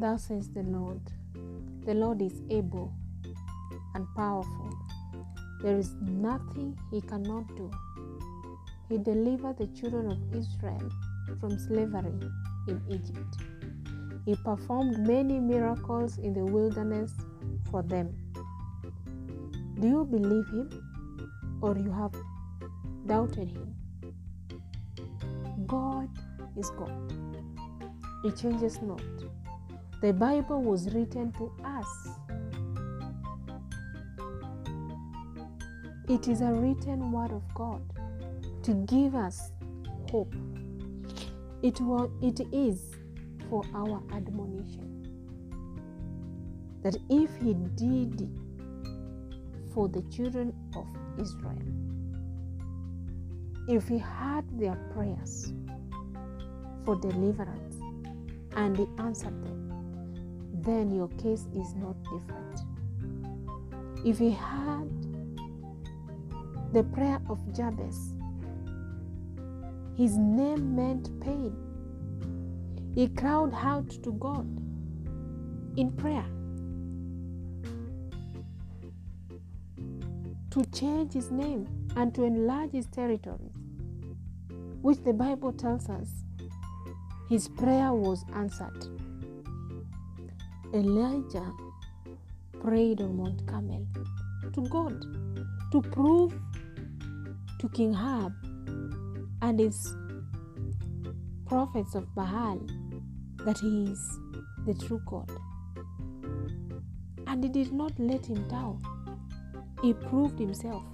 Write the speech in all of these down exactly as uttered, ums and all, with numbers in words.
Thus says the Lord, the Lord is able and powerful. There is nothing he cannot do. He delivered the children of Israel from slavery in Egypt. He performed many miracles in the wilderness for them. Do you believe him, or you have doubted him? God is God. It changes not. The Bible was written to us. It is a written word of God to give us hope. It was, it is for our admonition, that if he did it for the children of Israel, if he heard their prayers for deliverance and he answered them, then your case is not different. If he heard the prayer of Jabez, his name meant pain. He cried out to God in prayer to change his name and to enlarge his territories, which the Bible tells us his prayer was answered. Elijah prayed on Mount Carmel to God to prove to King Ahab and his prophets of Baal that he is the true God. And he did not let him down. He proved himself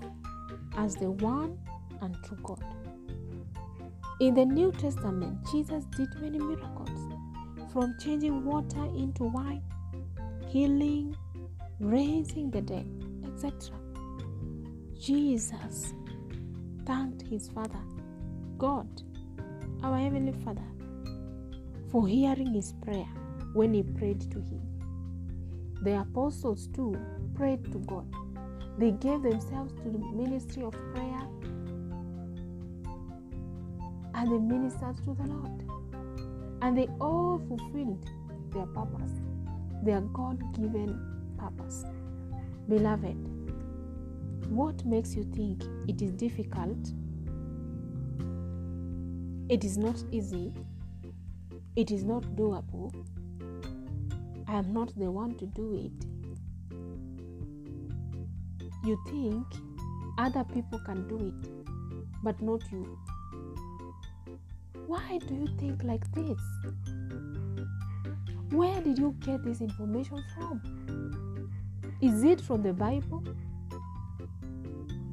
as the one and true God. In the New Testament, Jesus did many miracles, from changing water into wine, healing, raising the dead, et cetera. Jesus thanked his Father, God, our Heavenly Father, for hearing his prayer when he prayed to him. The apostles too prayed to God. They gave themselves to the ministry of prayer, and they ministered to the Lord. And they all fulfilled their purpose, their God-given purpose. Beloved, what makes you think it is difficult? It is not easy. It is not doable. I am not the one to do it. You think other people can do it, but not you. Why do you think like this? Where did you get this information from? Is it from the Bible?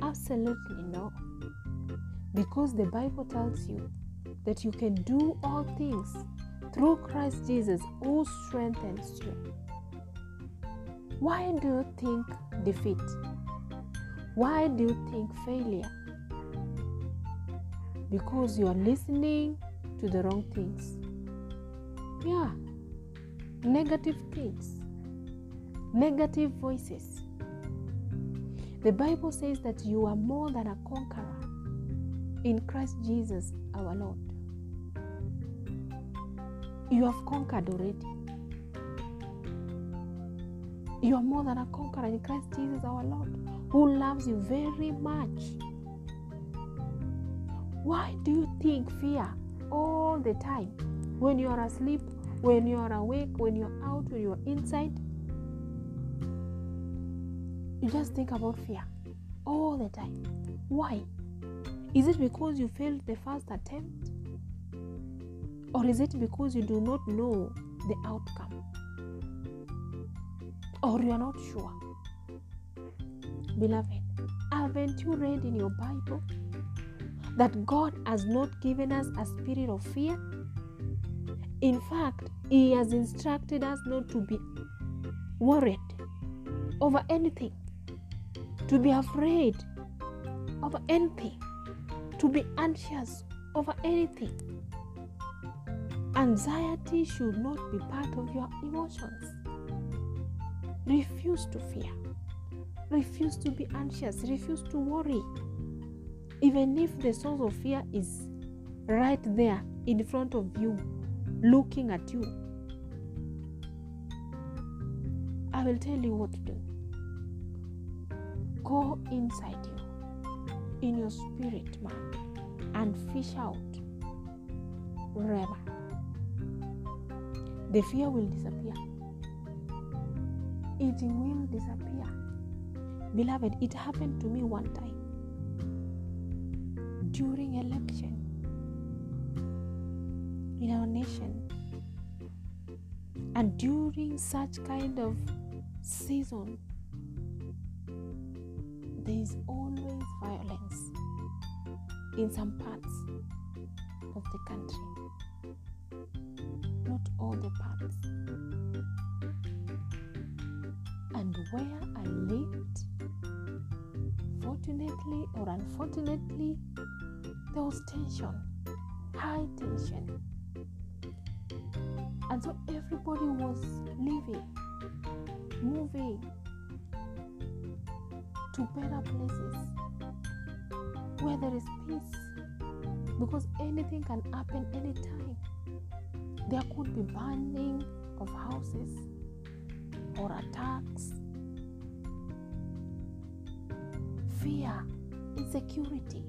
Absolutely no. Because the Bible tells you that you can do all things through Christ Jesus who strengthens you. Why do you think defeat? Why do you think failure? Because you are listening to the wrong things. Yeah, negative things, negative voices. The Bible says that you are more than a conqueror in Christ Jesus our Lord. You have conquered already. You are more than a conqueror in Christ Jesus our Lord, who loves you very much. Why do you think fear all the time? When you are asleep, when you are awake, when you are out, when you are inside, you just think about fear all the time. Why? Is it because you failed the first attempt? Or is it because you do not know the outcome? Or you are not sure? Beloved, haven't you read in your Bible that God has not given us a spirit of fear? In fact, he has instructed us not to be worried over anything, to be afraid over anything, to be anxious over anything. Anxiety should not be part of your emotions. Refuse to fear. Refuse to be anxious. Refuse to worry. Even if the source of fear is right there in front of you, looking at you, I will tell you what to do. Go inside you, in your spirit man, and fish out Rema. The fear will disappear. It will disappear. Beloved, it happened to me one time during election in our nation. And during such kind of season, there is always violence in some parts of the country. Not all the parts. And where I lived, fortunately or unfortunately, there was tension, high tension. And so everybody was leaving, moving to better places where there is peace, because anything can happen anytime. There could be burning of houses or attacks, fear, insecurity.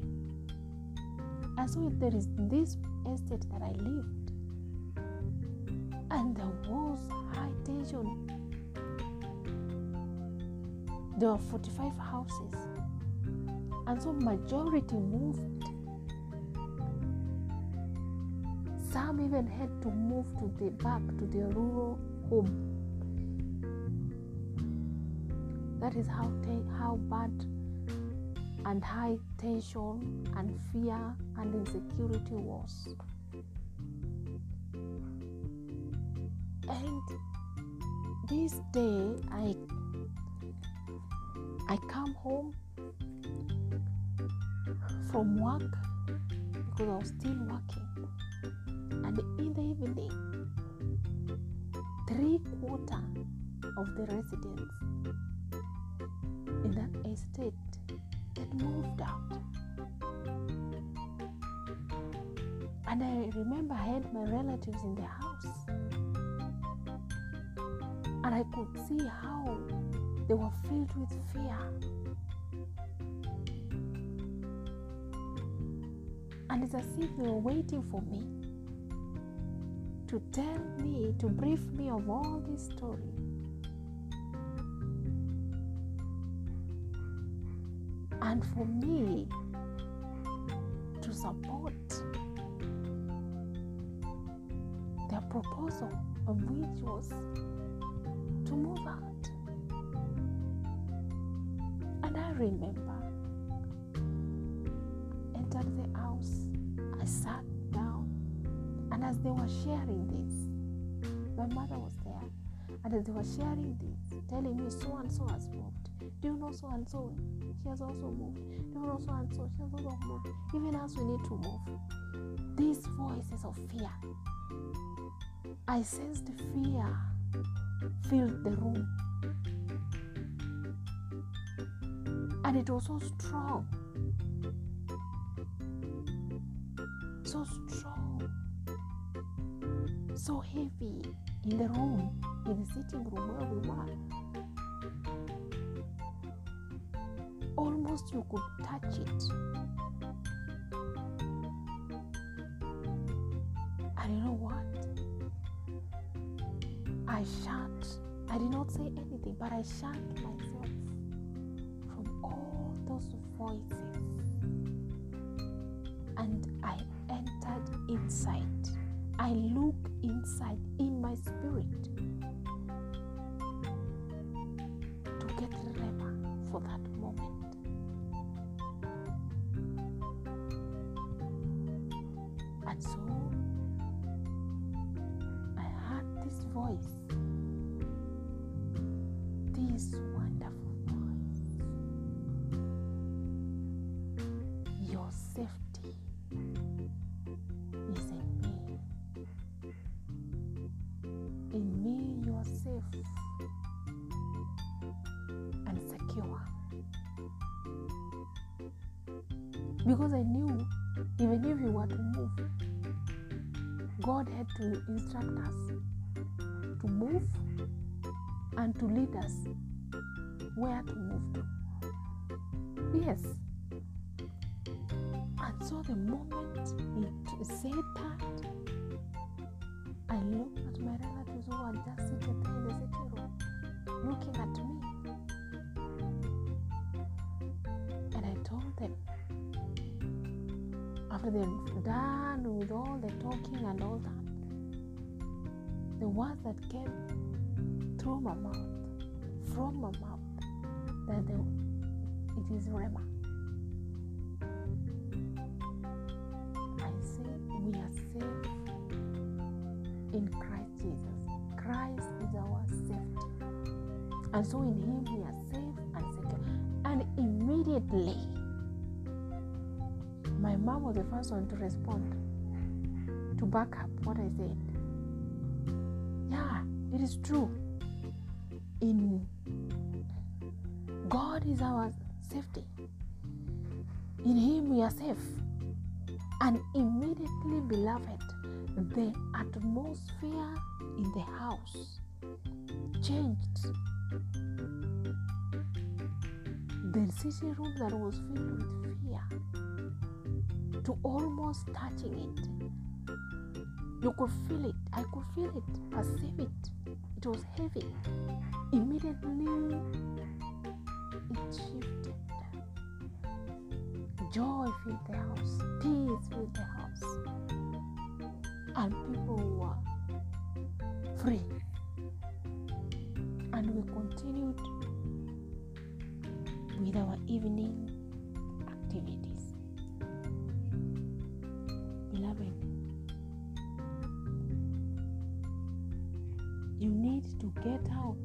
And so if there is this estate that I lived, and there was high tension. There were forty-five houses, and so majority moved. Some even had to move to the back to their rural home. That is how te- how bad and high tension and fear and insecurity was. And this day I I come home from work, because I was still working, and in the evening three quarter of the residents in that estate had moved out. And I remember I had my relatives in the house, and I could see how they were filled with fear. And it's as if they were waiting for me to tell me, to brief me of all this story. And for me to support their proposal, of which was to move out. And I remember, entered the house, I sat down, and as they were sharing this, my mother was there, and as they were sharing this, telling me so and so has moved, do you know so and so, she has also moved, do you know so and so, she has also moved, even as we need to move. These voices of fear, I sensed fear filled the room, and it was so strong, so strong, so heavy in the room, in the sitting room where we were. Almost you could touch it. And you know what? I shut, I did not say anything, but I shut myself from all those voices, and I entered inside. I looked inside in my spirit to get Rema for that moment. And so I heard this voice. This wonderful voice. Your safety is in me. In me you are safe and secure. Because I knew even if we were to move, God had to instruct us to move and to lead us where to move to. Yes. And so the moment he said that, I looked at my relatives who were just sitting there in the sitting room, looking at me. And I told them, after they've done with all the talking and all that, the words that came through my mouth, from my mouth, that they, it is Rema. I said, we are safe in Christ Jesus. Christ is our safety. And so in Him we are safe and secure. And immediately, my mom was the first one to respond, to back up what I said. Yeah, it is true. In God is our safety. In Him we are safe. And immediately, beloved, the atmosphere in the house changed. The sitting room that was filled with fear to almost touching it. You could feel it. I could feel it, perceive it. It was heavy. Immediately, it shifted. Joy filled the house. Peace filled the house. And people were free. And we continued with our evening activities. Beloved, you need to get out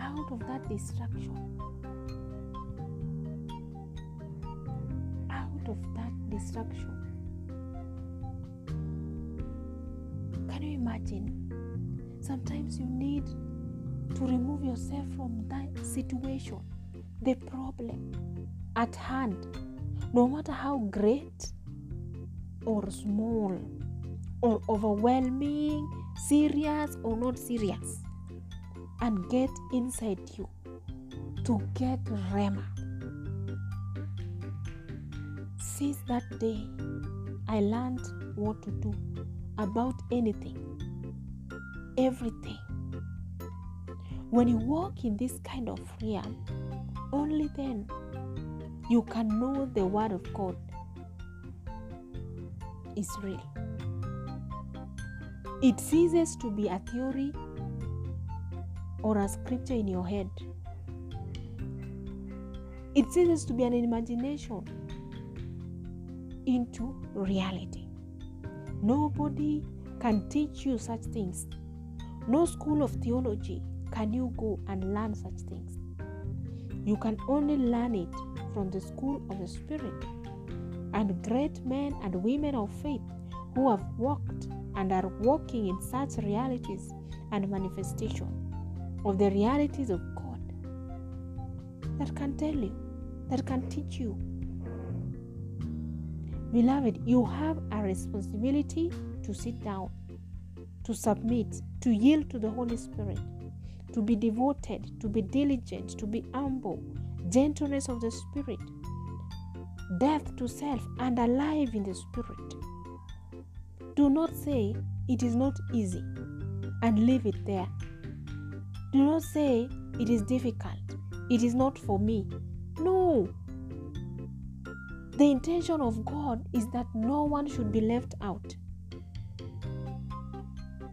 out of that distraction, out of that distraction. Can you imagine? Sometimes you need to remove yourself from that situation, the problem at hand, no matter how great or small or overwhelming, serious or not serious. And get inside you to get Rema. Since that day, I learned what to do about anything, everything. When you walk in this kind of realm, only then you can know the Word of God is real. It ceases to be a theory or a scripture in your head. It ceases to be an imagination into reality. Nobody can teach you such things. No school of theology can you go and learn such things. You can only learn it from the school of the Spirit and great men and women of faith who have walked and are walking in such realities and manifestations of the realities of God, that can tell you, that can teach you. Beloved, you have a responsibility to sit down, to submit, to yield to the Holy Spirit, to be devoted, to be diligent, to be humble, gentleness of the Spirit, death to self, and alive in the Spirit. Do not say, it is not easy, and leave it there. Do not say, it is difficult, it is not for me. No. The intention of God is that no one should be left out.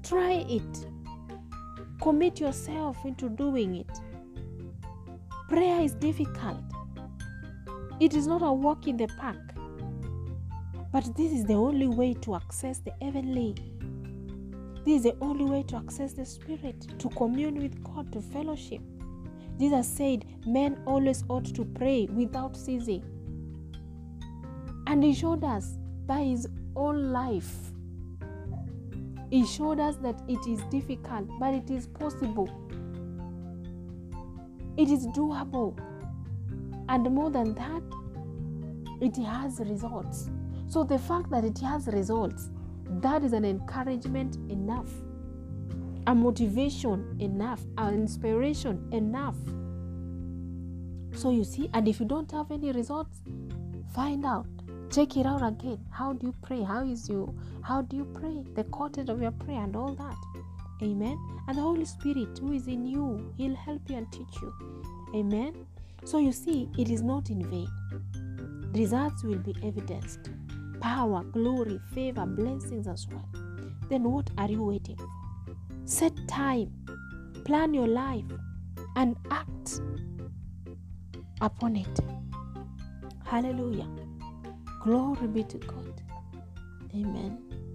Try it. Commit yourself into doing it. Prayer is difficult. It is not a walk in the park. But this is the only way to access the heavenly. This is the only way to access the Spirit, to commune with God, to fellowship. Jesus said, men always ought to pray without ceasing. And He showed us by His own life. He showed us that it is difficult, but it is possible. It is doable. And more than that, it has results. So the fact that it has results that is an encouragement enough, a motivation enough, an inspiration enough. So you see, and if you don't have any results, find out, check it out again. How do you pray? How is you? How do you pray? The content of your prayer and all that. Amen. And the Holy Spirit who is in you, He'll help you and teach you. Amen. So you see, it is not in vain. Results will be evidenced. Power, glory, favor, blessings as well. Then what are you waiting for? Set time, plan your life, and act upon it. Hallelujah. Glory be to God. Amen.